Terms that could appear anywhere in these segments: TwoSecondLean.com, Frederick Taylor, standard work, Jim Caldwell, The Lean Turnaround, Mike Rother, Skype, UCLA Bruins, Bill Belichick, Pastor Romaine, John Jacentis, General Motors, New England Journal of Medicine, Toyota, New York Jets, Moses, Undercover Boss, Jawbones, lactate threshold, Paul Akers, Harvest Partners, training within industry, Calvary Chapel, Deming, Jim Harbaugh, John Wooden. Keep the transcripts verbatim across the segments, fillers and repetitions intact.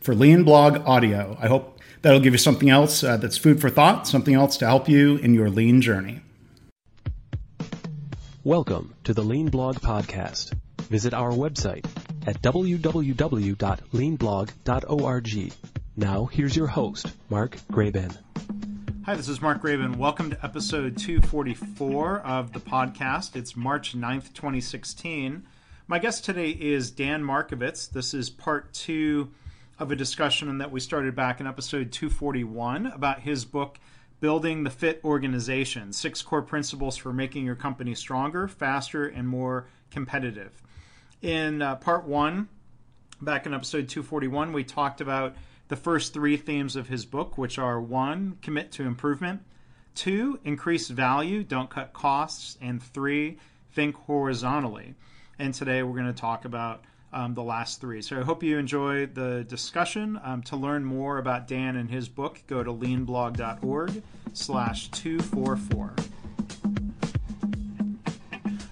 for Lean Blog Audio. I hope that'll give you something else uh, that's food for thought, something else to help you in your lean journey. Welcome to the Lean Blog Podcast. Visit our website at w w w dot lean blog dot org. Now, here's your host, Mark Graben. Hi, this is Mark Graben. Welcome to episode two forty-four of the podcast. It's March ninth, twenty sixteen. My guest today is Dan Markovitz. This is part two of a discussion that we started back in episode two forty-one about his book, Building the Fit Organization, Six Core Principles for Making Your Company Stronger, Faster, and More Competitive. In uh, part one, back in episode two forty-one, we talked about the first three themes of his book, which are one, commit to improvement, two, increase value, don't cut costs, and three, think horizontally. And today we're going to talk about Um, the last three. So I hope you enjoy the discussion. Um, to learn more about Dan and his book, go to lean blog dot org slash two forty-four.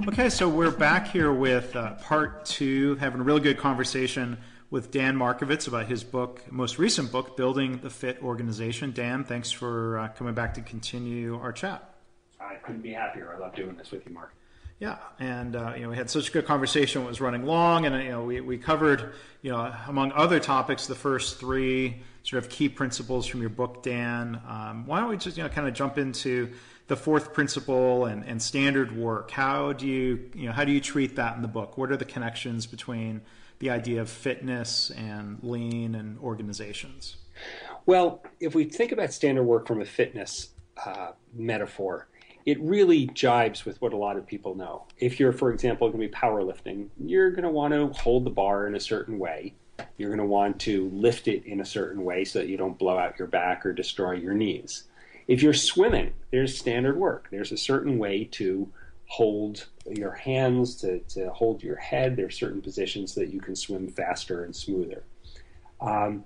Okay, so we're back here with uh, part two, having a really good conversation with Dan Markovitz about his book, most recent book, Building the Fit Organization. Dan, thanks for uh, coming back to continue our chat. I couldn't be happier. I love doing this with you, Mark. Yeah, and uh, you know, we had such a good conversation. It was running long, and you know, we we covered, you know, among other topics, the first three sort of key principles from your book, Dan. Um, why don't we just you know kind of jump into the fourth principle and, and standard work? How do you you know how do you treat that in the book? What are the connections between the idea of fitness and lean and organizations? Well, if we think about standard work from a fitness uh, metaphor, it really jibes with what a lot of people know. If you're, for example, going to be powerlifting, you're going to want to hold the bar in a certain way. You're going to want to lift it in a certain way so that you don't blow out your back or destroy your knees. If you're swimming, there's standard work. There's a certain way to hold your hands, to, to hold your head. There are certain positions that you can swim faster and smoother. Um,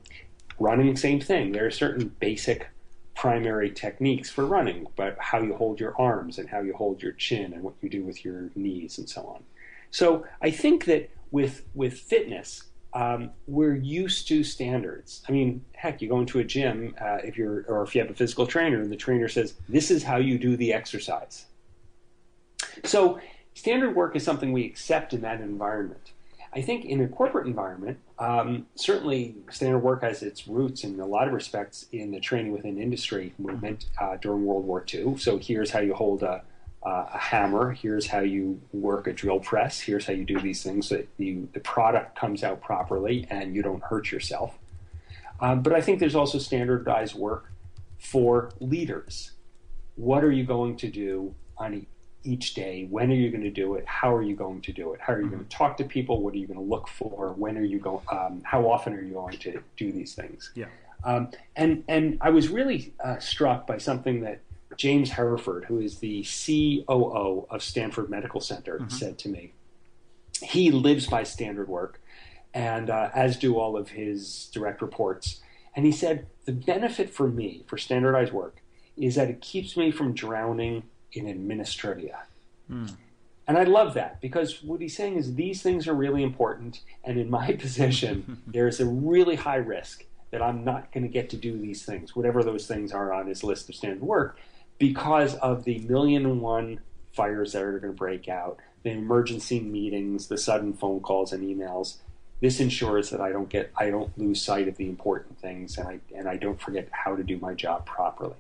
running, same thing. There are certain basic primary techniques for running, but how you hold your arms and how you hold your chin and what you do with your knees and so on. So I think that with with fitness, um, we're used to standards. I mean, heck, you go into a gym uh, if you're or if you have a physical trainer, and the trainer says, "This is how you do the exercise." So standard work is something we accept in that environment. I think in a corporate environment, um, certainly standard work has its roots in a lot of respects in the training within industry movement uh, during World War Two. So here's how you hold a, uh, a hammer. Here's how you work a drill press. Here's how you do these things so that you, the product comes out properly and you don't hurt yourself. Um, but I think there's also standardized work for leaders. What are you going to do on each? each day? When are you going to do it? How are you going to do it? How are you going to talk to people? What are you going to look for? When are you going? Um, how often are you going to do these things? Yeah. Um, and and I was really uh, struck by something that James Hereford, who is the C O O of Stanford Medical Center, mm-hmm. said to me. He lives by standard work, and uh, as do all of his direct reports. And he said, the benefit for me for standardized work is that it keeps me from drowning in administratia. Mm. And I love that, because what he's saying is these things are really important, and in my position, there's a really high risk that I'm not going to get to do these things, whatever those things are on his list of standard work, because of the million and one fires that are going to break out, the emergency meetings, the sudden phone calls and emails. This ensures that I don't get, I don't lose sight of the important things, and I and I don't forget how to do my job properly.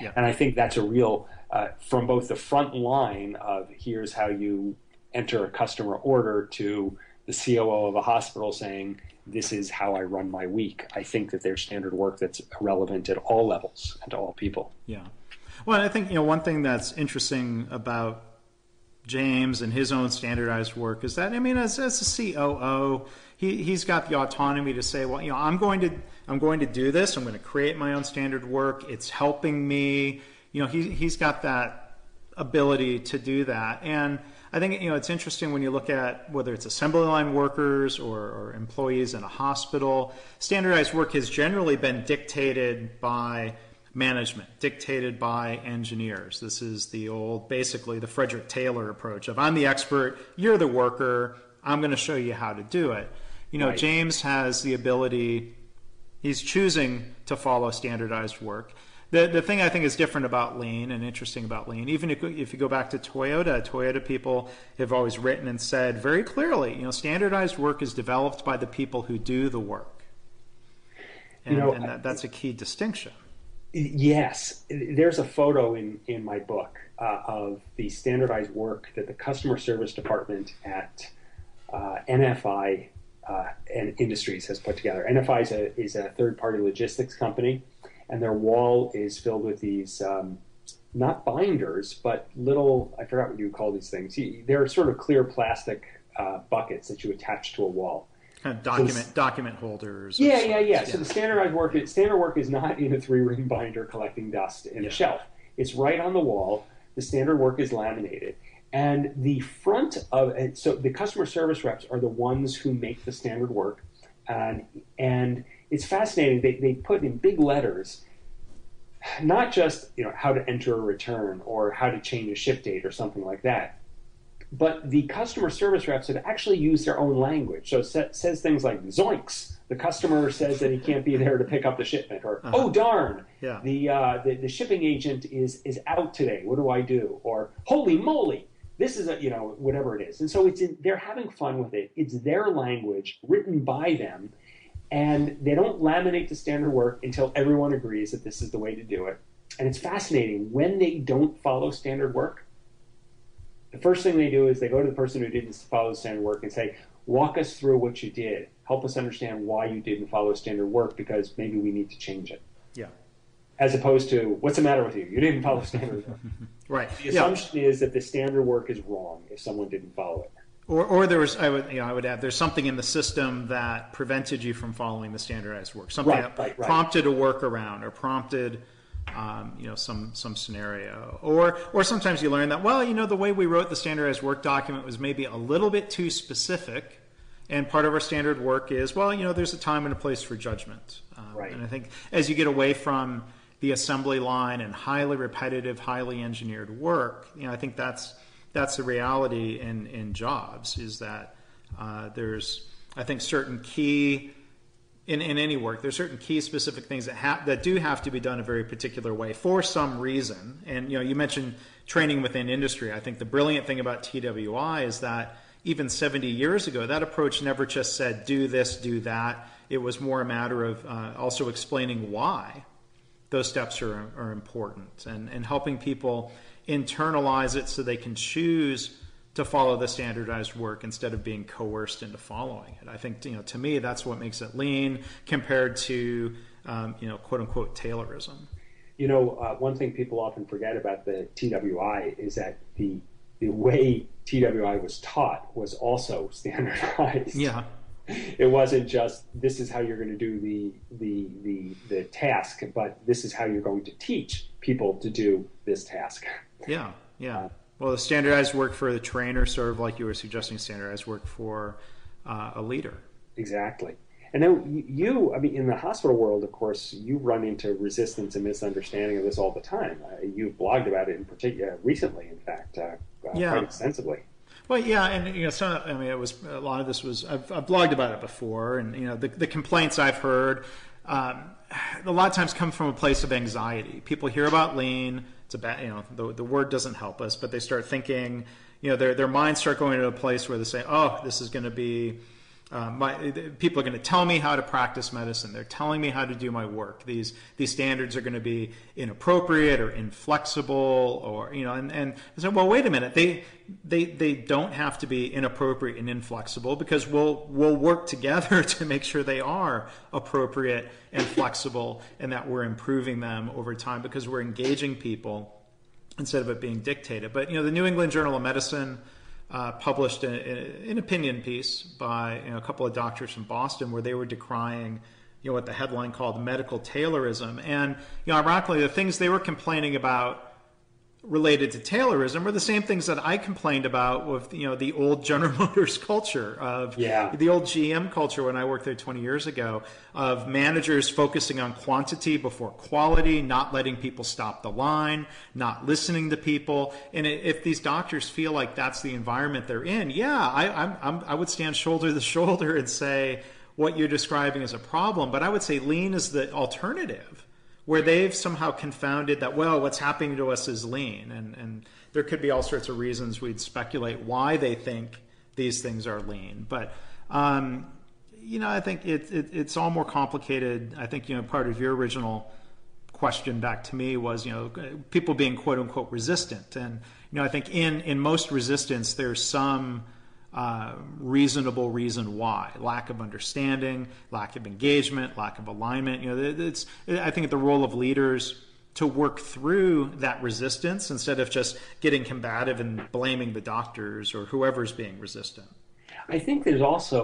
Yeah. And I think that's a real, uh, from both the front line of here's how you enter a customer order to the C O O of a hospital saying, this is how I run my week. I think that there's standard work that's relevant at all levels and to all people. Yeah. Well, I think, you know, one thing that's interesting about James and his own standardized work is that, I mean, as, as a C O O, he, he's got the autonomy to say, well, you know, I'm going to, I'm going to do this. I'm going to create my own standard work. It's helping me. You know, he, he's got that ability to do that. And I think, you know, it's interesting when you look at whether it's assembly line workers or, or employees in a hospital, standardized work has generally been dictated by management, dictated by engineers. This is the old, basically the Frederick Taylor approach of I'm the expert, you're the worker, I'm going to show you how to do it. You know, right. James has the ability, he's choosing to follow standardized work. The the thing I think is different about Lean and interesting about Lean, even if, if you go back to Toyota, Toyota people have always written and said very clearly, you know, standardized work is developed by the people who do the work. And, you know, and that, that's a key distinction. Yes, there's a photo in, in my book uh, of the standardized work that the customer service department at uh, N F I uh, and Industries has put together. N F I is a, is a third-party logistics company, and their wall is filled with these, um, not binders, but little, I forgot what you call these things. They're sort of clear plastic uh, buckets that you attach to a wall. Kind of document so, document holders. Yeah, yeah, yeah, yeah. So the standardized work standard work is not in a three-ring binder collecting dust in yeah. a shelf. It's right on the wall. The standard work is laminated, and the front of it, so the customer service reps are the ones who make the standard work, and and it's fascinating. They they put in big letters, not just you know how to enter a return or how to change a ship date or something like that. But the customer service reps have actually used their own language. So it says things like, zoinks, the customer says that he can't be there to pick up the shipment. Or, uh-huh. oh, darn, yeah. the, uh, the the shipping agent is is out today. What do I do? Or, holy moly, this is, a you know, whatever it is. And so it's in, they're having fun with it. It's their language written by them. And they don't laminate the standard work until everyone agrees that this is the way to do it. And it's fascinating. When they don't follow standard work, the first thing they do is they go to the person who didn't follow standard work and say, walk us through what you did. Help us understand why you didn't follow standard work, because maybe we need to change it. Yeah. As opposed to, what's the matter with you? You didn't follow standard work. Right. The assumption yeah. is that the standard work is wrong if someone didn't follow it. Or, or there was, I would, you know, I would add, there's something in the system that prevented you from following the standardized work. Something right, that right, right. prompted a workaround or prompted... Um, you know, some some scenario, or or sometimes you learn that, well, you know, the way we wrote the standardized work document was maybe a little bit too specific, and part of our standard work is, well, you know, there's a time and a place for judgment. Um, right. And I think as you get away from the assembly line and highly repetitive, highly engineered work, you know, I think that's that's the reality in in jobs is that uh, there's, I think, certain key. In, in any work, there's certain key specific things that ha- that do have to be done a very particular way for some reason. And you know, you mentioned training within industry. I think the brilliant thing about T W I is that even seventy years ago, that approach never just said do this, do that. It was more a matter of uh, also explaining why those steps are are important and and helping people internalize it so they can choose to follow the standardized work instead of being coerced into following it. I think, you know, to me, that's what makes it lean compared to, um, you know, quote unquote, Taylorism. You know, uh, one thing people often forget about the T W I is that the the way T W I was taught was also standardized. Yeah. It wasn't just, this is how you're going to do the, the, the, the task, but this is how you're going to teach people to do this task. Yeah, yeah. Uh, Well, the standardized work for the trainer, sort of like you were suggesting, standardized work for uh, a leader. Exactly. And then you, I mean, in the hospital world, of course, you run into resistance and misunderstanding of this all the time. Uh, you've blogged about it in particular recently, in fact, uh, yeah. quite extensively. Well, yeah, and you know, some, I mean, it was a lot of this was I've, I've blogged about it before, and you know, the, the complaints I've heard um, a lot of times come from a place of anxiety. People hear about lean. It's a bad, you know, the, the word doesn't help us, but they start thinking, you know, their their minds start going to a place where they say, oh, this is going to be Uh, my, people are going to tell me how to practice medicine. They're telling me how to do my work. These these standards are going to be inappropriate or inflexible, or you know. And and I said, well, wait a minute. They they they don't have to be inappropriate and inflexible, because we'll we'll work together to make sure they are appropriate and flexible, and that we're improving them over time because we're engaging people instead of it being dictated. But you know, the New England Journal of Medicine Uh, published an, an opinion piece by you know, a couple of doctors from Boston, where they were decrying, you know, what the headline called medical Taylorism. And you know, ironically, the things they were complaining about related to Taylorism were the same things that I complained about with you know the old General Motors culture of yeah. the old G M culture when I worked there twenty years ago, of managers focusing on quantity before quality, not letting people stop the line, not listening to people. And if these doctors feel like that's the environment they're in, yeah, I, I'm, I'm, I would stand shoulder to shoulder and say what you're describing is a problem. But I would say lean is the alternative, where they've somehow confounded that, well, what's happening to us is lean. And, and there could be all sorts of reasons we'd speculate why they think these things are lean. But, um, you know, I think it, it, it's all more complicated. I think, you know, part of your original question back to me was, you know, people being quote unquote resistant. And, you know, I think in, in most resistance, there's some Uh, reasonable reason why: lack of understanding, lack of engagement, lack of alignment. You know, it's I think the role of leaders to work through that resistance instead of just getting combative and blaming the doctors or whoever's being resistant. I think there's also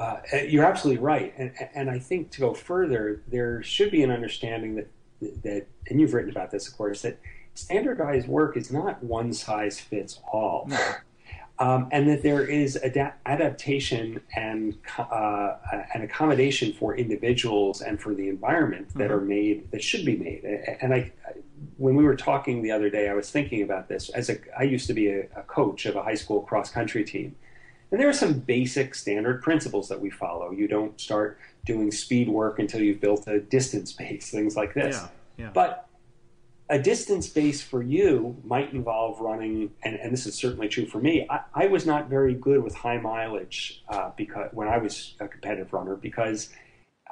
uh, you're absolutely right, and, and I think to go further, there should be an understanding that that, and you've written about this, of course, that standardized work is not one size fits all. No. Um, and that there is adap- adaptation and uh, an accommodation for individuals and for the environment that mm-hmm. are made, that should be made. And I, when we were talking the other day, I was thinking about this. As a, I used to be a, a coach of a high school cross-country team. And there are some basic standard principles that we follow. You don't start doing speed work until you've built a distance base, things like this. Yeah, yeah. But a distance base for you might involve running, and, and this is certainly true for me. I, I was not very good with high mileage uh, because when I was a competitive runner, because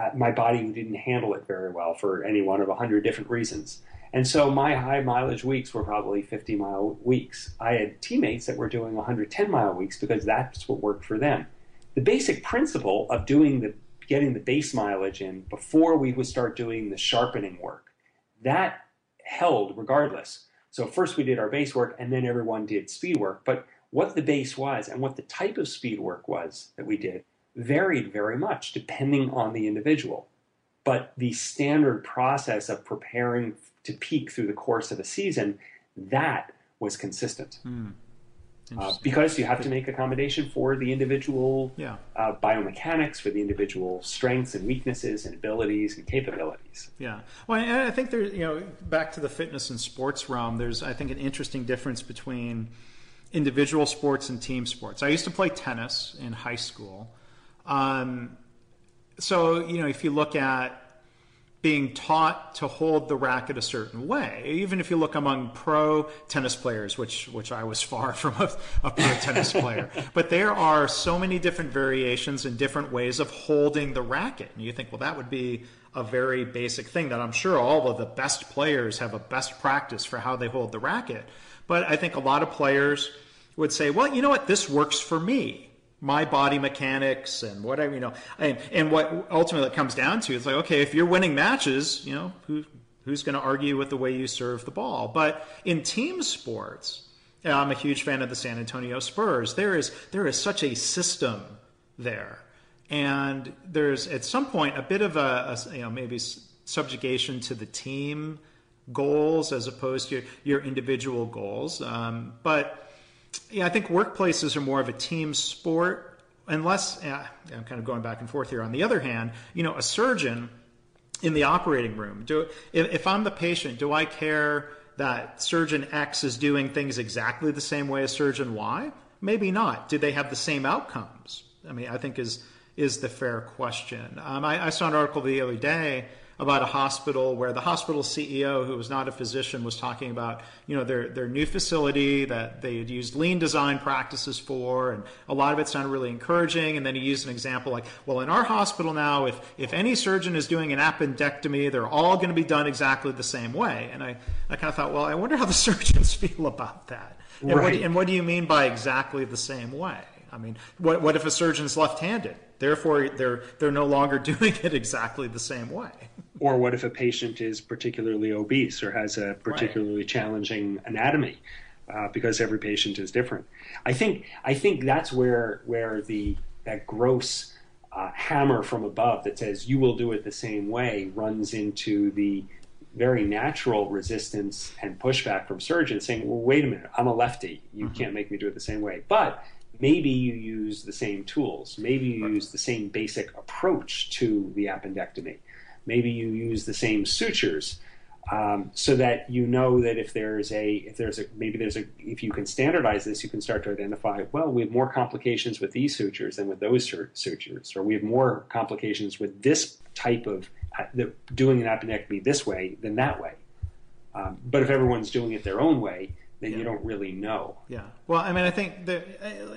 uh, my body didn't handle it very well for any one of a hundred different reasons. And so my high mileage weeks were probably fifty mile weeks. I had teammates that were doing one hundred ten mile weeks because that's what worked for them. The basic principle of doing the getting the base mileage in before we would start doing the sharpening work, that held regardless. So first we did our base work, and then everyone did speed work. But what the base was and what the type of speed work was that we did varied very much depending on the individual. But the standard process of preparing to peak through the course of a season, that was consistent. Mm. Uh, because you have to make accommodation for the individual yeah. uh, biomechanics, for the individual strengths and weaknesses and abilities and capabilities. Yeah. Well, I think there's, you know, back to the fitness and sports realm, there's, I think, an interesting difference between individual sports and team sports. I used to play tennis in high school. Um, so, you know, if you look at being taught to hold the racket a certain way, even if you look among pro tennis players, which which I was far from a, a pro tennis player, but there are so many different variations and different ways of holding the racket. And you think, well, that would be a very basic thing that I'm sure all of the best players have a best practice for how they hold the racket. But I think a lot of players would say, well, you know what, this works for me. My body mechanics and whatever, you know, and, and what ultimately it comes down to is like, okay, if you're winning matches, you know, who who's going to argue with the way you serve the ball? But in team sports, and I'm a huge fan of the San Antonio Spurs, there is there is such a system there, and there's at some point a bit of a, a you know maybe subjugation to the team goals as opposed to your, your individual goals, um, but. Yeah, I think workplaces are more of a team sport, unless, uh, I'm kind of going back and forth here. On the other hand, you know, a surgeon in the operating room, do if, if I'm the patient, do I care that surgeon X is doing things exactly the same way as surgeon Y? Maybe not. Do they have the same outcomes? I mean, I think is is the fair question. Um, I, I saw an article the other day about a hospital where the hospital C E O, who was not a physician, was talking about, you know, their, their new facility that they had used lean design practices for, and a lot of it sounded really encouraging. And then he used an example like, well, in our hospital now, if, if any surgeon is doing an appendectomy, they're all going to be done exactly the same way. And I, I kind of thought, well, I wonder how the surgeons feel about that. Right. And, what, and what do you mean by exactly the same way? I mean, what, what if a surgeon's left-handed? Therefore, they're they're no longer doing it exactly the same way. Or what if a patient is particularly obese or has a particularly right. challenging anatomy? Uh, because every patient is different. I think I think that's where where the that gross uh, hammer from above that says you will do it the same way runs into the very natural resistance and pushback from surgeons saying, well, wait a minute, I'm a lefty. You mm-hmm. can't make me do it the same way. But maybe you use the same tools. Maybe you right. use the same basic approach to the appendectomy. Maybe you use the same sutures, um, so that you know that if there's a, if there's a, maybe there's a, if you can standardize this, you can start to identify, well, we have more complications with these sutures than with those sutures, or we have more complications with this type of uh, the, doing an appendectomy this way than that way. Um, but if everyone's doing it their own way, then yeah. you don't really know. Yeah. Well, I mean, I think that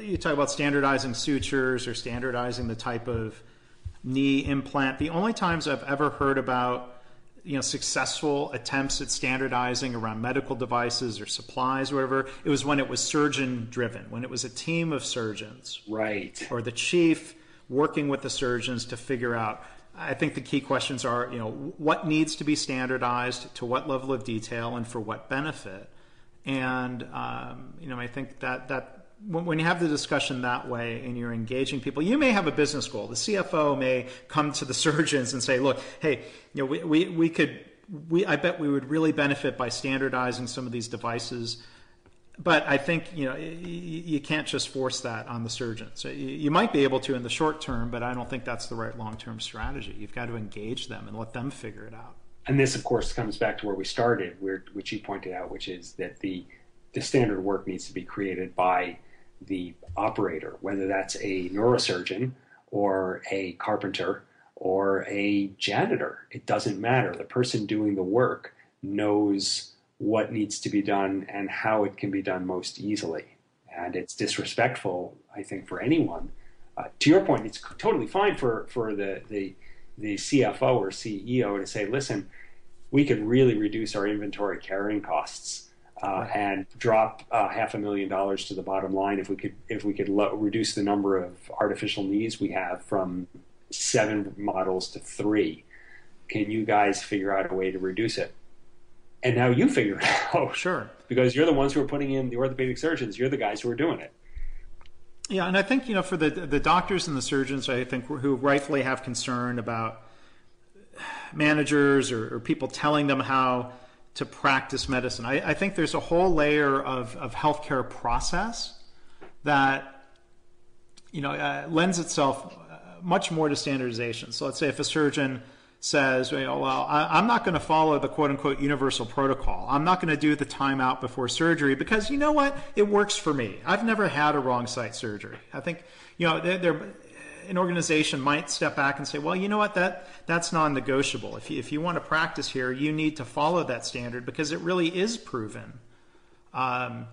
you talk about standardizing sutures or standardizing the type of knee implant. The only times I've ever heard about, you know, successful attempts at standardizing around medical devices or supplies or whatever, it was when it was surgeon driven, when it was a team of surgeons. Right. Or the chief working with the surgeons to figure out, I think the key questions are, you know, what needs to be standardized, to what level of detail, and for what benefit. And, um, you know, I think that, that when, when you have the discussion that way and you're engaging people, you may have a business goal. The C F O may come to the surgeons and say, look, hey, you know, we, we, we could, we, I bet we would really benefit by standardizing some of these devices. But I think, you know, you, you can't just force that on the surgeons. So you, you might be able to in the short term, but I don't think that's the right long-term strategy. You've got to engage them and let them figure it out. And this, of course, comes back to where we started, where, which you pointed out, which is that the, the standard work needs to be created by the operator, whether that's a neurosurgeon or a carpenter or a janitor. It doesn't matter. The person doing the work knows what needs to be done and how it can be done most easily. And it's disrespectful, I think, for anyone. Uh, to your point, it's totally fine for, for the... the the C F O or C E O to say, listen, we could really reduce our inventory carrying costs uh, right. and drop uh, half a million dollars to the bottom line if we could if we could lo- reduce the number of artificial knees we have from seven models to three. Can you guys figure out a way to reduce it? And now you figure it out. Oh, sure. Because you're the ones who are putting in the orthopedic surgeons. You're the guys who are doing it. Yeah, and I think, you know, for the the doctors and the surgeons, I think, who rightfully have concern about managers or, or people telling them how to practice medicine, I, I think there's a whole layer of, of healthcare process that, you know, uh, lends itself much more to standardization. So let's say if a surgeon says, you know, well, I, I'm not going to follow the quote-unquote universal protocol. I'm not going to do the timeout before surgery because, you know what, it works for me. I've never had a wrong site surgery. I think, you know, they're, they're, an organization might step back and say, well, you know what, that that's non-negotiable. If you, if you want to practice here, you need to follow that standard because it really is proven um,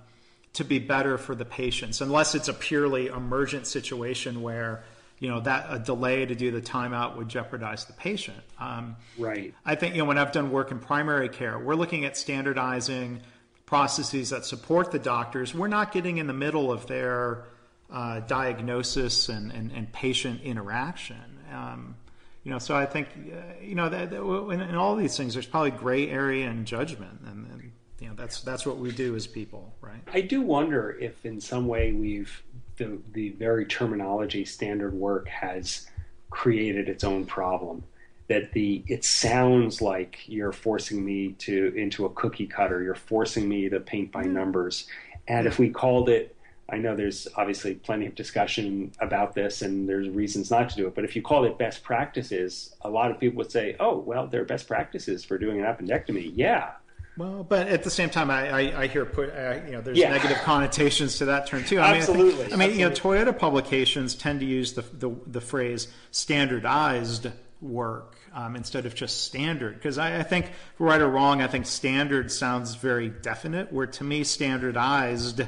to be better for the patients, unless it's a purely emergent situation where, you know, that a delay to do the timeout would jeopardize the patient. Um, right. I think, you know, when I've done work in primary care, we're looking at standardizing processes that support the doctors. We're not getting in the middle of their uh, diagnosis and, and, and patient interaction. Um, you know, so I think, uh, you know, that, that in, in all these things, there's probably gray area and judgment. And, and, you know, that's that's what we do as people, right? I do wonder if in some way we've... The, the very terminology standard work has created its own problem. That the it sounds like you're forcing me to into a cookie cutter. You're forcing me to paint by numbers. And if we called it, I know there's obviously plenty of discussion about this, and there's reasons not to do it. But if you called it best practices, a lot of people would say, "Oh, well, there are best practices for doing an appendectomy." Yeah. Well, but at the same time, I, I, I hear put I, you know there's yeah. negative connotations to that term too. I absolutely. Mean, I, think, I mean, absolutely. You know, Toyota publications tend to use the the, the phrase standardized work um, instead of just standard. Because I, I think, right or wrong, I think standard sounds very definite, where to me standardized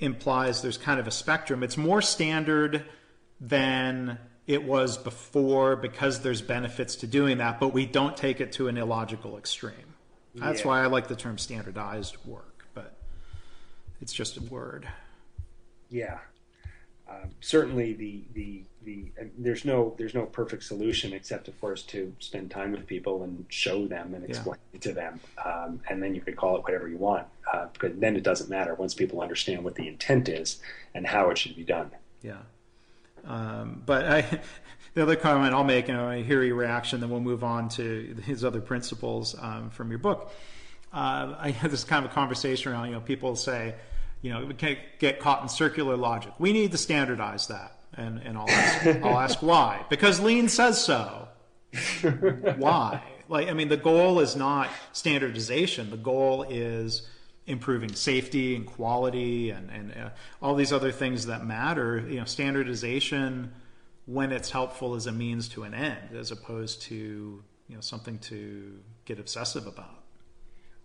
implies there's kind of a spectrum. It's more standard than it was before because there's benefits to doing that, but we don't take it to an illogical extreme. That's yeah. why I like the term standardized work, but it's just a word. Yeah. Um, certainly the, the, the, uh, there's no, there's no perfect solution except of course to spend time with people and show them and explain yeah. it to them. Um, and then you could call it whatever you want, uh, because then it doesn't matter once people understand what the intent is and how it should be done. Yeah. Um, but I, the other comment I'll make, and I hear your reaction, then we'll move on to his other principles, um, from your book. Uh, I had this kind of a conversation around, you know, people say, you know, we can't get caught in circular logic. We need to standardize that. And, and I'll ask, I'll ask why? Because Lean says so. Why? Like, I mean, the goal is not standardization. The goal is improving safety and quality and, and uh, all these other things that matter. You know, standardization, when it's helpful, is a means to an end, as opposed to, you know, something to get obsessive about.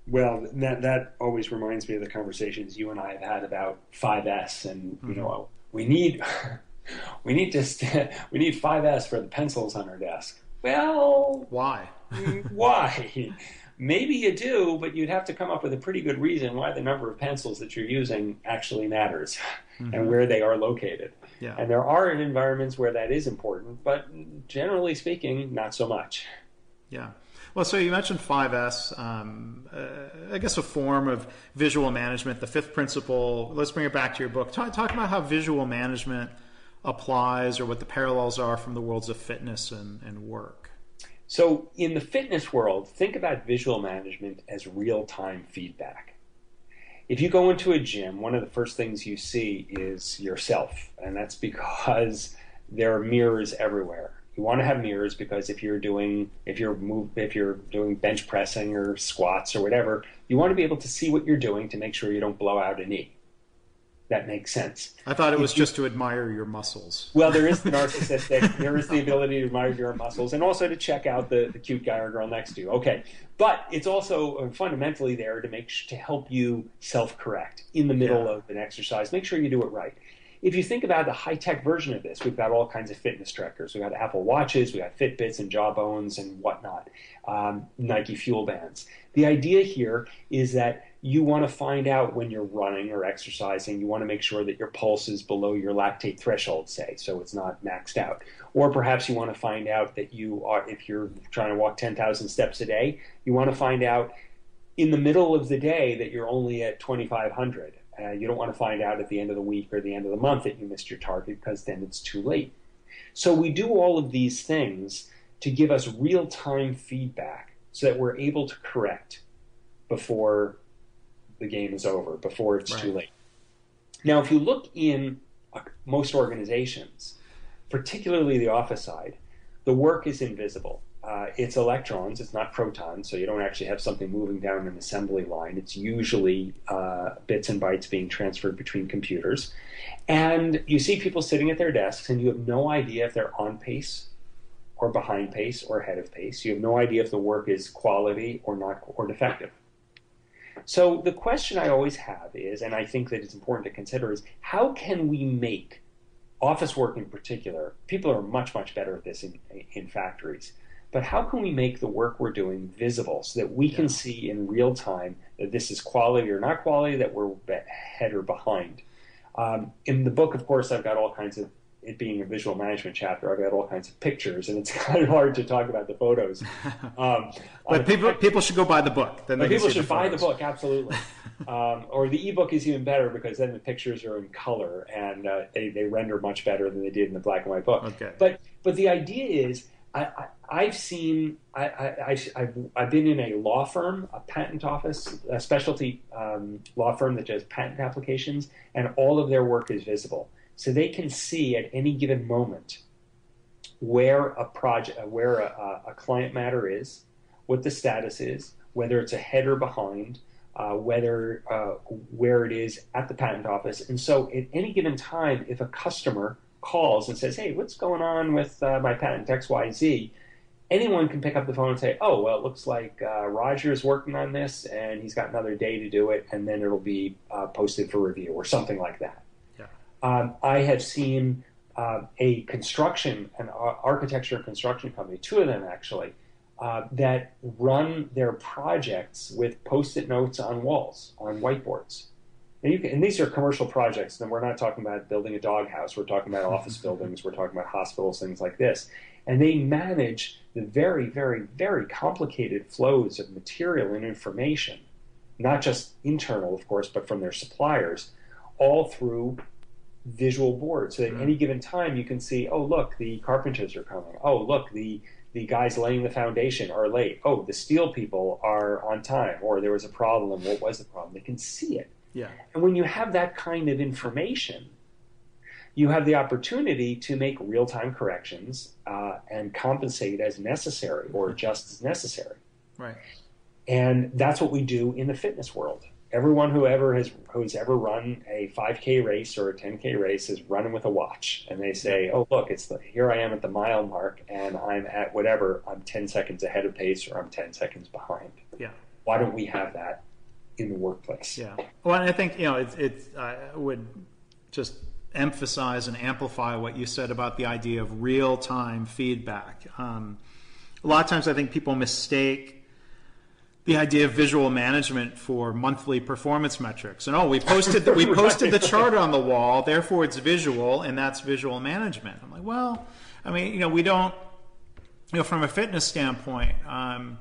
Well, that that always reminds me of the conversations you and I have had about five S, and mm-hmm. you know, we need we need to st- we need five S for the pencils on our desk. Well, why? Why? Maybe you do, but you'd have to come up with a pretty good reason why the number of pencils that you're using actually matters, mm-hmm. and where they are located. Yeah. And there are environments where that is important, but generally speaking, not so much. Yeah. Well, so you mentioned five S, um, uh, I guess a form of visual management, the fifth principle. Let's bring it back to your book. Talk, talk about how visual management applies, or what the parallels are from the worlds of fitness and, and work. So in the fitness world, think about visual management as real-time feedback. If you go into a gym, one of the first things you see is yourself, and that's because there are mirrors everywhere. You want to have mirrors because if you're doing if you're move if you're doing bench pressing or squats or whatever, you want to be able to see what you're doing to make sure you don't blow out a knee. That makes sense. I thought it was if just you, to admire your muscles. Well, there is the narcissistic, there is the ability to admire your muscles, and also to check out the, the cute guy or girl next to you. Okay, but it's also fundamentally there to make to help you self-correct in the middle yeah. of an exercise. Make sure you do it right. If you think about the high-tech version of this, we've got all kinds of fitness trackers. We've got Apple Watches, we've got Fitbits and Jawbones and whatnot, um, Nike Fuel Bands. The idea here is that you want to find out when you're running or exercising. You want to make sure that your pulse is below your lactate threshold, say, so it's not maxed out. Or perhaps you want to find out that you are, if you're trying to walk ten thousand steps a day, you want to find out in the middle of the day that you're only at twenty-five hundred. Uh, you don't want to find out at the end of the week or the end of the month that you missed your target, because then it's too late. So we do all of these things to give us real-time feedback so that we're able to correct before the game is over, before it's right. too late. Now, if you look in most organizations, particularly the office side, the work is invisible. Uh, it's electrons, it's not protons, so you don't actually have something moving down an assembly line. It's usually uh, bits and bytes being transferred between computers. And you see people sitting at their desks, and you have no idea if they're on pace or behind pace or ahead of pace. You have no idea if the work is quality or not, or defective. So the question I always have is, and I think that it's important to consider, is how can we make office work in particular? People are much, much better at this in, in factories. But how can we make the work we're doing visible so that we can yeah. see in real time that this is quality or not quality, that we're ahead or behind? Um, in the book, of course, I've got all kinds of, it being a visual management chapter, I've got all kinds of pictures, and it's kind of hard to talk about the photos. Um, but people, people should go buy the book. Then they people should the buy the book, absolutely. um, or the ebook is even better, because then the pictures are in color, and uh, they, they render much better than they did in the black and white book. Okay. But, but the idea is, I, I've seen, I, I, I've, I've been in a law firm, a patent office, a specialty um, law firm that does patent applications, and all of their work is visible. So they can see at any given moment where a project, where a, a client matter is, what the status is, whether it's ahead or behind, uh, whether uh, where it is at the patent office. And so at any given time, if a customer calls and says, hey, what's going on with uh, my patent X Y Z? anyone can pick up the phone and say, oh, well, it looks like uh, Roger's working on this, and he's got another day to do it, and then it'll be uh, posted for review or something like that. Yeah. Um, I have seen uh, a construction, an architecture and construction company, two of them actually, uh, that run their projects with Post-it notes on walls, on whiteboards. And, you can, and these are commercial projects, and we're not talking about building a doghouse. We're talking about office buildings. We're talking about hospitals, things like this. And they manage the very, very, very complicated flows of material and information, not just internal, of course, but from their suppliers, all through visual boards. So at any given time, you can see, oh, look, the carpenters are coming. Oh, look, the, the guys laying the foundation are late. Oh, the steel people are on time, or there was a problem. What was the problem? They can see it. Yeah. And when you have that kind of information, you have the opportunity to make real-time corrections uh, and compensate as necessary or adjust as necessary. Right. And that's what we do in the fitness world. Everyone who ever has who's ever run a five K race or a ten K race is running with a watch, and they say, "Oh, look, it's the, here I am at the mile mark, and I'm at whatever. I'm ten seconds ahead of pace, or I'm ten seconds behind." Yeah. Why don't we have that in the workplace? Yeah. Well, I think you know it's it's I would just emphasize and amplify what you said about the idea of real-time feedback. Um, a lot of times I think people mistake the idea of visual management for monthly performance metrics. And oh, we posted the, we posted the chart on the wall, therefore it's visual, and that's visual management. I'm like, well, I mean, you know, we don't, you know, from a fitness standpoint, um,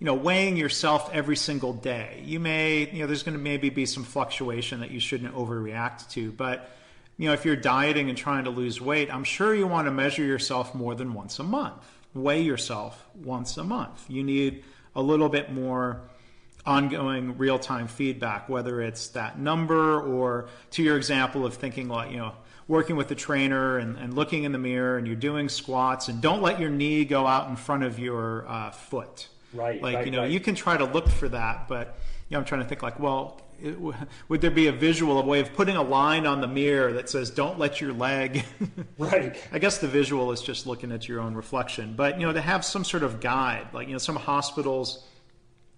you know, weighing yourself every single day, you may, you know, there's going to maybe be some fluctuation that you shouldn't overreact to, but you know, if you're dieting and trying to lose weight, I'm sure you want to measure yourself more than once a month, weigh yourself once a month. You need a little bit more ongoing real-time feedback, whether it's that number or to your example of thinking like, you know, working with the trainer and, and looking in the mirror and you're doing squats and don't let your knee go out in front of your uh, foot. Right. Like, right, you know, right. You can try to look for that, but you know, I'm trying to think like, well, It, would there be a visual way of putting a line on the mirror that says don't let your leg right? I guess the visual is just looking at your own reflection, but you know, to have some sort of guide, like you know, some hospitals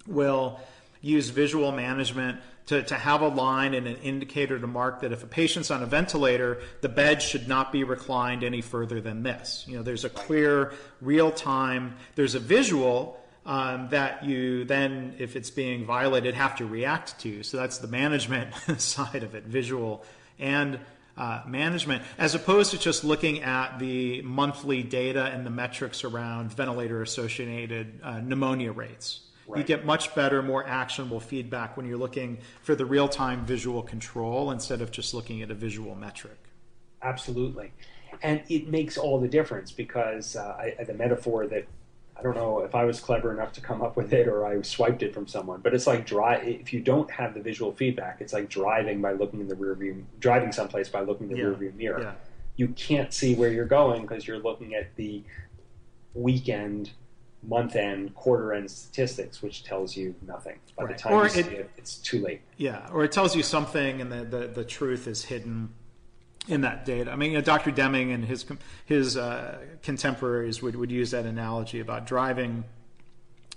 will use visual management to, to have a line and an indicator to mark that if a patient's on a ventilator, the bed should not be reclined any further than this. You know, there's a clear real time, there's a visual Um, that you then, if it's being violated, have to react to. So that's the management side of it, visual and uh, management, as opposed to just looking at the monthly data and the metrics around ventilator-associated uh, pneumonia rates. Right. You get much better, more actionable feedback when you're looking for the real-time visual control instead of just looking at a visual metric. Absolutely. And it makes all the difference because uh, I, the metaphor that I don't know if I was clever enough to come up with it or I swiped it from someone, but it's like drive. If you don't have the visual feedback, it's like driving by looking in the rear view, driving someplace by looking in the yeah. rear view mirror. Yeah. You can't see where you're going because you're looking at the weekend, month end, quarter end statistics, which tells you nothing. By right. the time or you it, see it, it's too late. Yeah, or it tells you something and the, the, the truth is hidden in that data. I mean, you know, Doctor Deming and his his uh, contemporaries would, would use that analogy about driving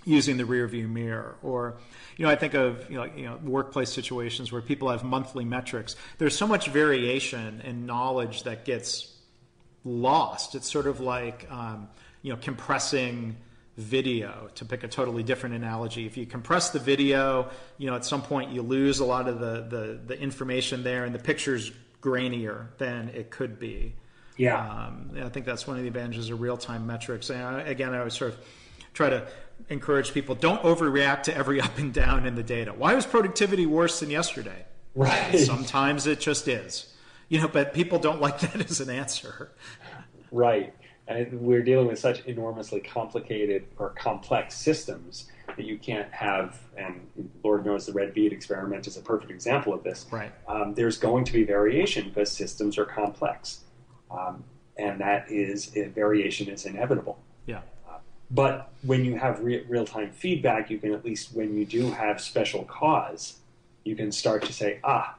using the rearview mirror. Or, you know, I think of you know, you know workplace situations where people have monthly metrics. There's so much variation in knowledge that gets lost. It's sort of like um, you know compressing video, to pick a totally different analogy. If you compress the video, you know, at some point you lose a lot of the the, the information there, and the pictures grainier than it could be. Yeah. Um, and I think that's one of the advantages of real-time metrics. And I, again, I always sort of try to encourage people, don't overreact to every up and down in the data. Why was productivity worse than yesterday? Right. Sometimes it just is. You know, but people don't like that as an answer. Right. And we're dealing with such enormously complicated or complex systems that you can't have, and Lord knows the red bead experiment is a perfect example of this. Right. Um, there's going to be variation because systems are complex, um, and that is variation is inevitable. Yeah. Uh, but when you have re real-time feedback, you can at least, when you do have special cause, you can start to say, ah,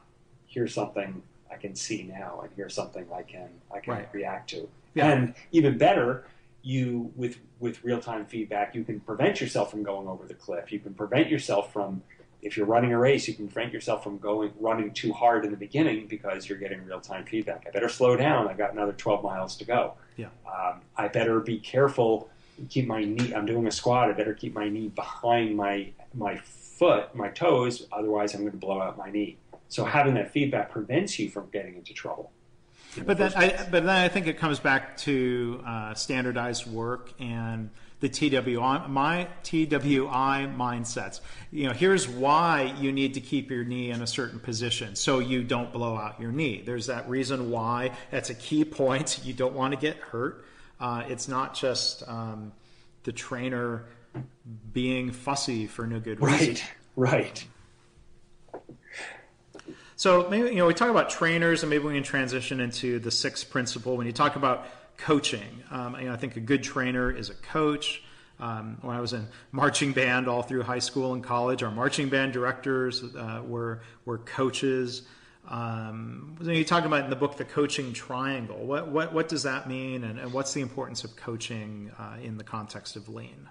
here's something I can see now, and here's something I can I can right. react to. Yeah. And even better, you with with real-time feedback, you can prevent yourself from going over the cliff. You can prevent yourself from, if you're running a race, you can prevent yourself from going running too hard in the beginning because you're getting real-time feedback. I better slow down. I've got another twelve miles to go. Yeah. Um, I better be careful. Keep my knee. I'm doing a squat. I better keep my knee behind my my foot, my toes. Otherwise, I'm going to blow out my knee. So having that feedback prevents you from getting into trouble. But then, I, but then I think it comes back to uh, standardized work and the T W I, my T W I mindsets. You know, here's why you need to keep your knee in a certain position so you don't blow out your knee. There's that reason why. That's a key point. You don't want to get hurt. Uh, it's not just um, the trainer being fussy for no good reason. Right, right. So maybe, you know, we talk about trainers, and maybe we can transition into the sixth principle. When you talk about coaching, um, you know, I think a good trainer is a coach. Um, when I was in marching band all through high school and college, our marching band directors uh, were were coaches. Um, you talk about in the book the coaching triangle. What what what does that mean, and, and what's the importance of coaching uh, in the context of Lean?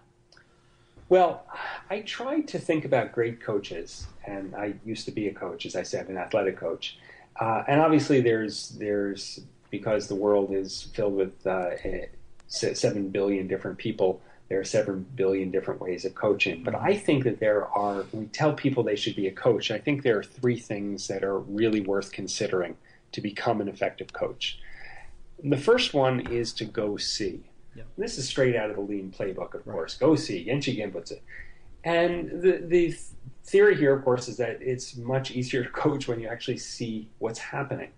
Well, I try to think about great coaches, and I used to be a coach, as I said, an athletic coach. Uh, and obviously there's, there's because the world is filled with uh, seven billion different people, there are seven billion different ways of coaching. But I think that there are, when we tell people they should be a coach, I think there are three things that are really worth considering to become an effective coach. And the first one is to go see. Yep. This is straight out of the Lean playbook, of right. course. Go see. Yenchi Gimbuts it. And the, the theory here, of course, is that it's much easier to coach when you actually see what's happening.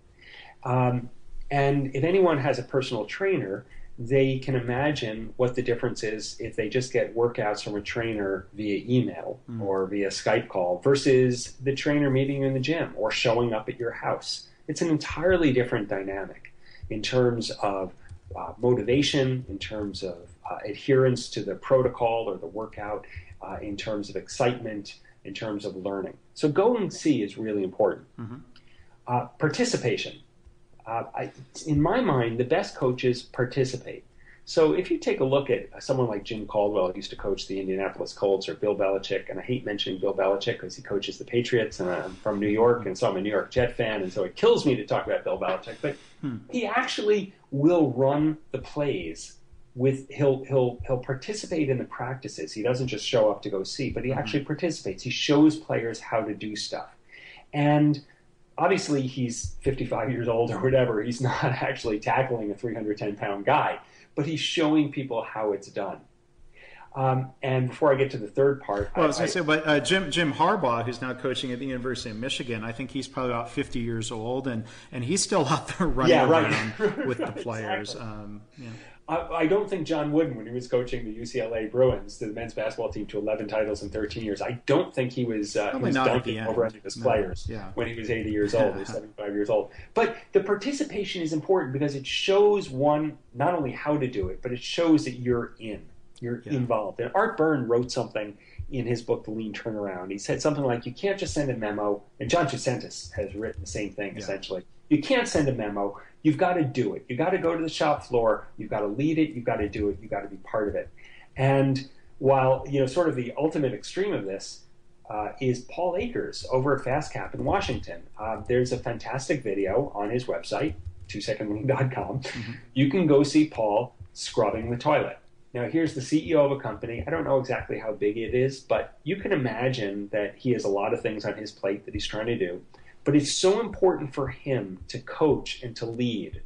Um, and if anyone has a personal trainer, they can imagine what the difference is if they just get workouts from a trainer via email mm. or via Skype call versus the trainer meeting you in the gym or showing up at your house. It's an entirely different dynamic in terms of Uh, motivation, in terms of uh, adherence to the protocol or the workout, uh, in terms of excitement, in terms of learning. So go and see is really important. Mm-hmm. Uh, participation. Uh, I, in my mind, the best coaches participate. So if you take a look at someone like Jim Caldwell, who used to coach the Indianapolis Colts, or Bill Belichick, and I hate mentioning Bill Belichick because he coaches the Patriots, and I'm from New York, and so I'm a New York Jet fan, and so it kills me to talk about Bill Belichick, but hmm. he actually will run the plays. With he'll he'll he'll participate in the practices. He doesn't just show up to go see, but he mm-hmm. actually participates. He shows players how to do stuff. And obviously he's fifty-five years old or whatever. He's not actually tackling a three hundred ten pound guy, but he's showing people how it's done. Um, and before I get to the third part, well, I was going to say, but uh, Jim Jim Harbaugh, who's now coaching at the University of Michigan, I think he's probably about fifty years old, and, and he's still out there running yeah, right. around with the players. Exactly. Um, yeah. I, I don't think John Wooden, when he was coaching the U C L A Bruins, the men's basketball team, to eleven titles in thirteen years, I don't think he was, uh, he was dunking over any of his no. players yeah. when he was eighty years old or seventy-five years old. But the participation is important because it shows one not only how to do it, but it shows that you're in. You're yeah. involved. And Art Byrne wrote something in his book, The Lean Turnaround. He said something like, you can't just send a memo. And John Jacentis has written the same thing, yeah. essentially. You can't send a memo. You've got to do it. You've got to go to the shop floor. You've got to lead it. You've got to do it. You've got to be part of it. And while, you know, sort of the ultimate extreme of this uh, is Paul Akers over at FastCap in Washington. Uh, there's a fantastic video on his website, two second lean dot com. Mm-hmm. You can go see Paul scrubbing the toilet. Now, here's the C E O of a company. I don't know exactly how big it is, but you can imagine that he has a lot of things on his plate that he's trying to do. But it's so important for him to coach and to lead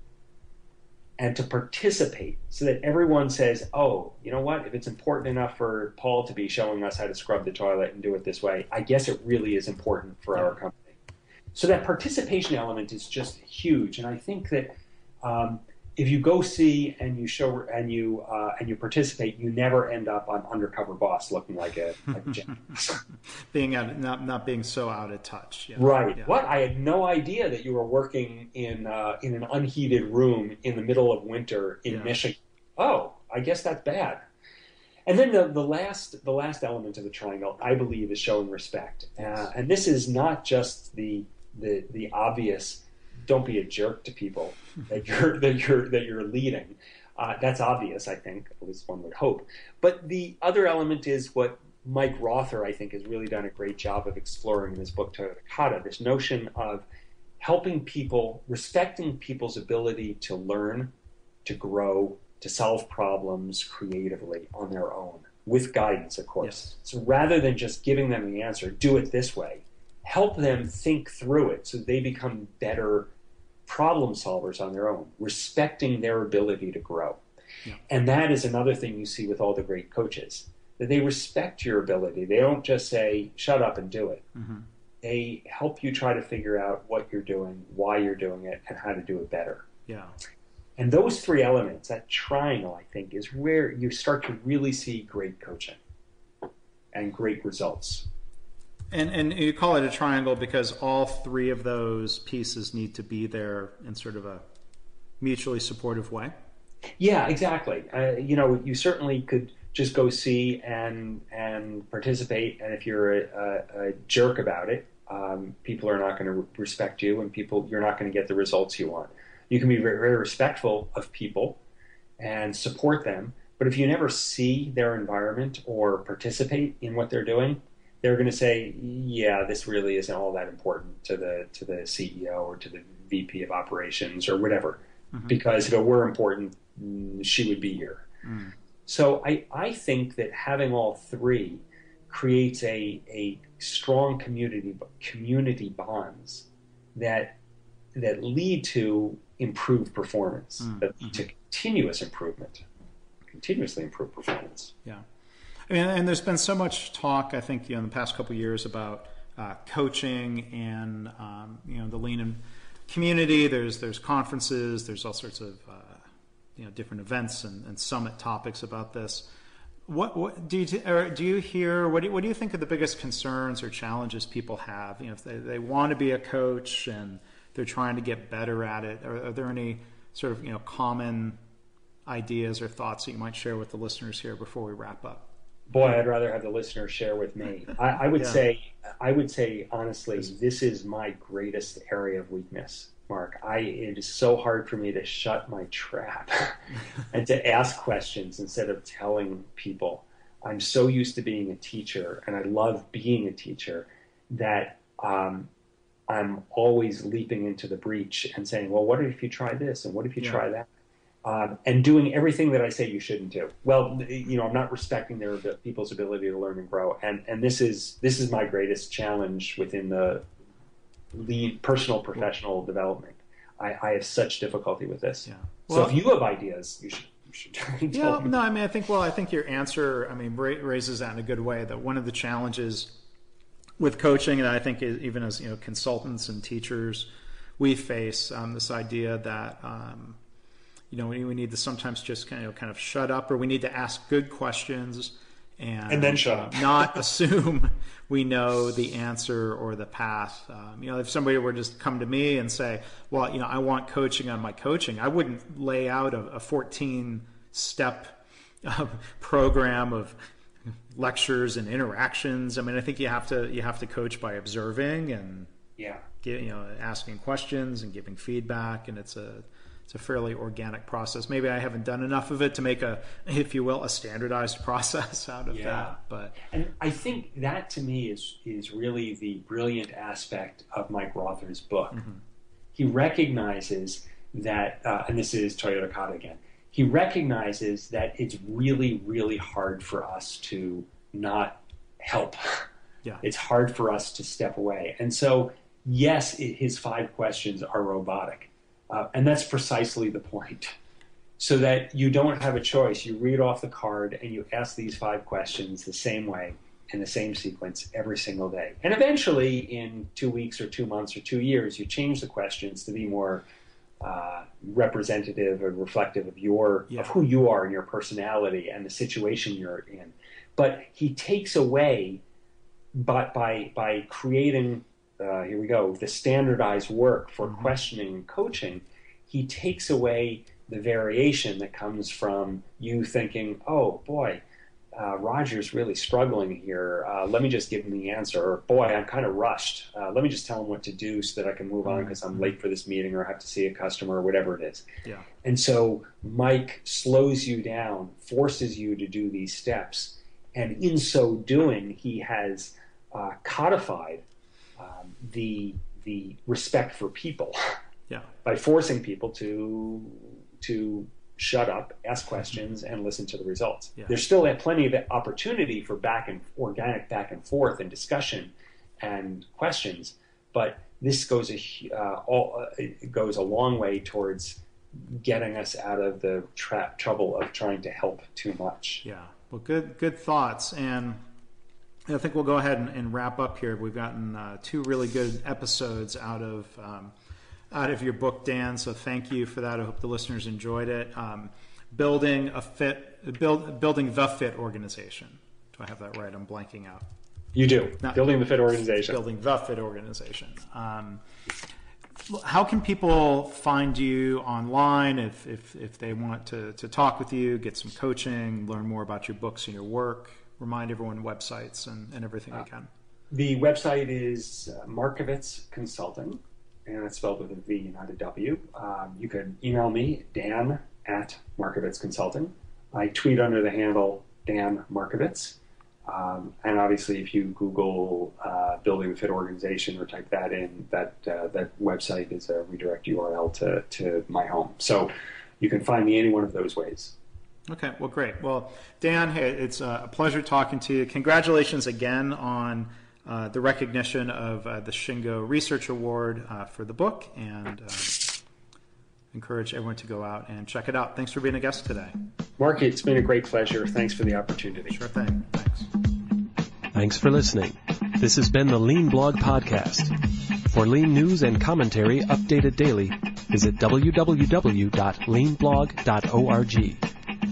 and to participate so that everyone says, oh, you know what? If it's important enough for Paul to be showing us how to scrub the toilet and do it this way, I guess it really is important for our company. So that participation element is just huge. And I think that um, if you go see and you show and you uh, and you participate, you never end up on Undercover Boss looking like a, like a jackass. being out, not not being so out of touch. Yeah. Right. Yeah. What? I had no idea that you were working in uh, in an unheated room in the middle of winter in yeah. Michigan. Oh, I guess that's bad. And then the, the last the last element of the triangle, I believe, is showing respect. Yes. Uh, and this is not just the the the obvious. Don't be a jerk to people that you're that you're that you're leading. Uh, that's obvious, I think, at least one would hope. But the other element is what Mike Rother, I think, has really done a great job of exploring in his book, Toyota Kata, this notion of helping people, respecting people's ability to learn, to grow, to solve problems creatively on their own, with guidance, of course. Yes. So rather than just giving them the answer, do it this way, help them think through it so they become better problem solvers on their own, respecting their ability to grow. Yeah. And that is another thing you see with all the great coaches, that they respect your ability. They don't just say, shut up and do it. Mm-hmm. They help you try to figure out what you're doing, why you're doing it, and how to do it better. Yeah. And those three elements, that triangle, I think, is where you start to really see great coaching and great results. And and you call it a triangle because all three of those pieces need to be there in sort of a mutually supportive way? Yeah, exactly. Uh, you know, you certainly could just go see and and participate, and if you're a, a, a jerk about it, um, people are not going to respect you, and people you're not going to get the results you want. You can be very, very respectful of people and support them, but if you never see their environment or participate in what they're doing, they're going to say, yeah, this really isn't all that important to the to the C E O or to the V P of operations or whatever, mm-hmm. because if it were important, she would be here. Mm. So I, I think that having all three creates a, a strong community community bonds that that lead to improved performance, mm-hmm. that lead to continuous improvement, continuously improved performance. Yeah. And, and there's been so much talk, I think, you know, in the past couple of years about uh, coaching and um, you know, the lean community. There's there's conferences. There's all sorts of uh, you know, different events and, and summit topics about this. What, what do you or do you hear? What do you, what do you think are the biggest concerns or challenges people have? You know, if they, they want to be a coach and they're trying to get better at it, are, are there any sort of you know common ideas or thoughts that you might share with the listeners here before we wrap up? Boy, I'd rather have the listener share with me. I, I would yeah. say, I would say honestly, this is my greatest area of weakness, Mark. I it is so hard for me to shut my trap and to ask questions instead of telling people. I'm so used to being a teacher, and I love being a teacher, that um, I'm always leaping into the breach and saying, "Well, what if you try this? And what if you yeah. try that?" Um, and doing everything that I say you shouldn't do. Well, you know, I'm not respecting their people's ability to learn and grow, and and this is this is my greatest challenge within the lean personal professional development. I, I have such difficulty with this. Yeah. Well, so if you have ideas, you should. You should yeah. Me. No, I mean, I think. Well, I think your answer, I mean, raises that in a good way. That one of the challenges with coaching, and I think even as you know, consultants and teachers, we face um, this idea that. Um, You know, we need to sometimes just kind of kind of shut up, or we need to ask good questions and, and then shut up. Not assume we know the answer or the path. Um, you know, if somebody were just come to me and say, well, you know, I want coaching on my coaching, I wouldn't lay out a fourteen-step uh, program of lectures and interactions. I mean, I think you have to you have to coach by observing and yeah, get, you know, asking questions and giving feedback, and it's a It's a fairly organic process. Maybe I haven't done enough of it to make a, if you will, a standardized process out of yeah. that. But and I think that to me is is really the brilliant aspect of Mike Rother's book. Mm-hmm. He recognizes that, uh, and this is Toyota Kata again. He recognizes that it's really, really hard for us to not help. Yeah, it's hard for us to step away. And so, yes, it, his five questions are robotic. Uh, and that's precisely the point, so that you don't have a choice. You read off the card and you ask these five questions the same way in the same sequence every single day. And eventually, in two weeks or two months or two years, you change the questions to be more uh, representative or reflective of your yeah. of who you are and your personality and the situation you're in. But he takes away, but by by creating. Uh, here we go, the standardized work for mm-hmm. questioning and coaching, he takes away the variation that comes from you thinking, oh boy, uh, Roger's really struggling here. Uh, let me just give him the answer. Or, boy, I'm kind of rushed. Uh, let me just tell him what to do so that I can move on because I'm late for this meeting or I have to see a customer or whatever it is. Yeah. And so Mike slows you down, forces you to do these steps. And in so doing, he has uh, codified um, the the respect for people. Yeah. By forcing people to to shut up, ask questions, and listen to the results. Yeah. There's still plenty of opportunity for back and organic back and forth and discussion and questions, but this goes a uh, all, uh, it goes a long way towards getting us out of the trap trouble of trying to help too much. Yeah. Well, good good thoughts, and I think we'll go ahead and, and wrap up here. We've gotten uh, two really good episodes out of um, out of your book, Dan. So thank you for that. I hope the listeners enjoyed it. Um, building a fit, build building the fit organization. Do I have that right? I'm blanking out. You do. Not, building the fit organization. Building the fit organization. Um, How can people find you online if, if, if they want to, to talk with you, get some coaching, learn more about your books and your work? Remind everyone websites and, and everything uh, you can. The website is uh, Markovitz Consulting, and it's spelled with a V, not a W. Um, you can email me, Dan at Markovitz Consulting. I tweet under the handle Dan Markovitz. Um, and obviously, if you Google uh, Building the Fit Organization or type that in, that uh, that website is a redirect U R L to, to my home. So you can find me any one of those ways. Okay, well, great. Well, Dan, hey, it's a pleasure talking to you. Congratulations again on uh, the recognition of uh, the Shingo Research Award uh, for the book, and uh, encourage everyone to go out and check it out. Thanks for being a guest today. Mark, it's been a great pleasure. Thanks for the opportunity. Sure thing. Thanks. Thanks for listening. This has been the Lean Blog Podcast. For Lean news and commentary updated daily, visit w w w dot lean blog dot org.